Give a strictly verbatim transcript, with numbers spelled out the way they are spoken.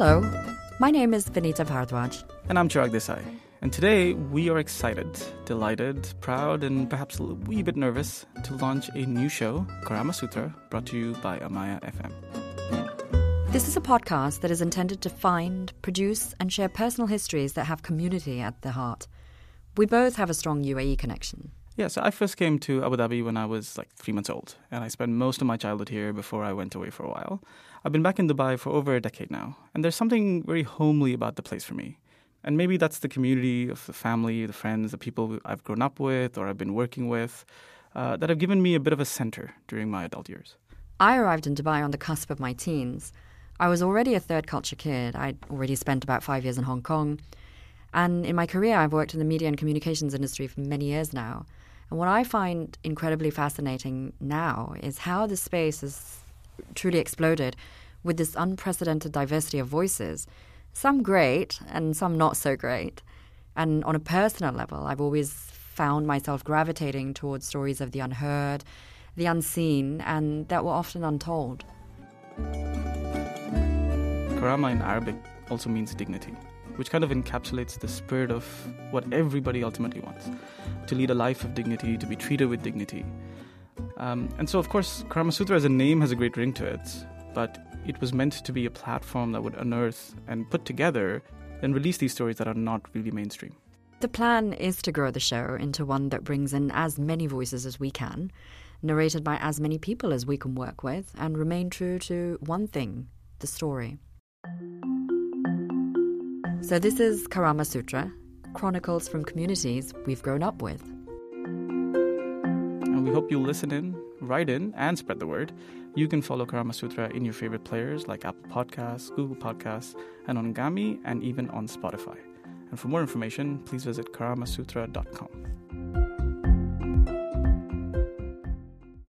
Hello, my name is Vinita Bharadwaj. And I'm Chirag Desai. And today we are excited, delighted, proud, and perhaps a wee bit nervous to launch a new show, Karamasutra, brought to you by Amaya F M. This is a podcast that is intended to find, produce, and share personal histories that have community at their heart. We both have a strong U A E connection. Yeah, so I first came to Abu Dhabi when I was like three months old, and I spent most of my childhood here before I went away for a while. I've been back in Dubai for over a decade now, and there's something very homely about the place for me. And maybe that's the community of the family, the friends, the people I've grown up with or I've been working with uh, that have given me a bit of a center during my adult years. I arrived in Dubai on the cusp of my teens. I was already a third culture kid. I'd already spent about five years in Hong Kong. And in my career, I've worked in the media and communications industry for many years now. And what I find incredibly fascinating now is how the space has truly exploded with this unprecedented diversity of voices, some great and some not so great. And on a personal level, I've always found myself gravitating towards stories of the unheard, the unseen, and that were often untold. Karama in Arabic also means dignity, which kind of encapsulates the spirit of what everybody ultimately wants, to lead a life of dignity, to be treated with dignity. Um, and so, of course, Karamasutra as a name has a great ring to it, but it was meant to be a platform that would unearth and put together and release these stories that are not really mainstream. The plan is to grow the show into one that brings in as many voices as we can, narrated by as many people as we can work with, and remain true to one thing, the story. So this is Karamasutra, chronicles from communities we've grown up with. And we hope you'll listen in, write in, and spread the word. You can follow Karamasutra in your favorite players like Apple Podcasts, Google Podcasts, and on Gami, and even on Spotify. And for more information, please visit karamasutra dot com.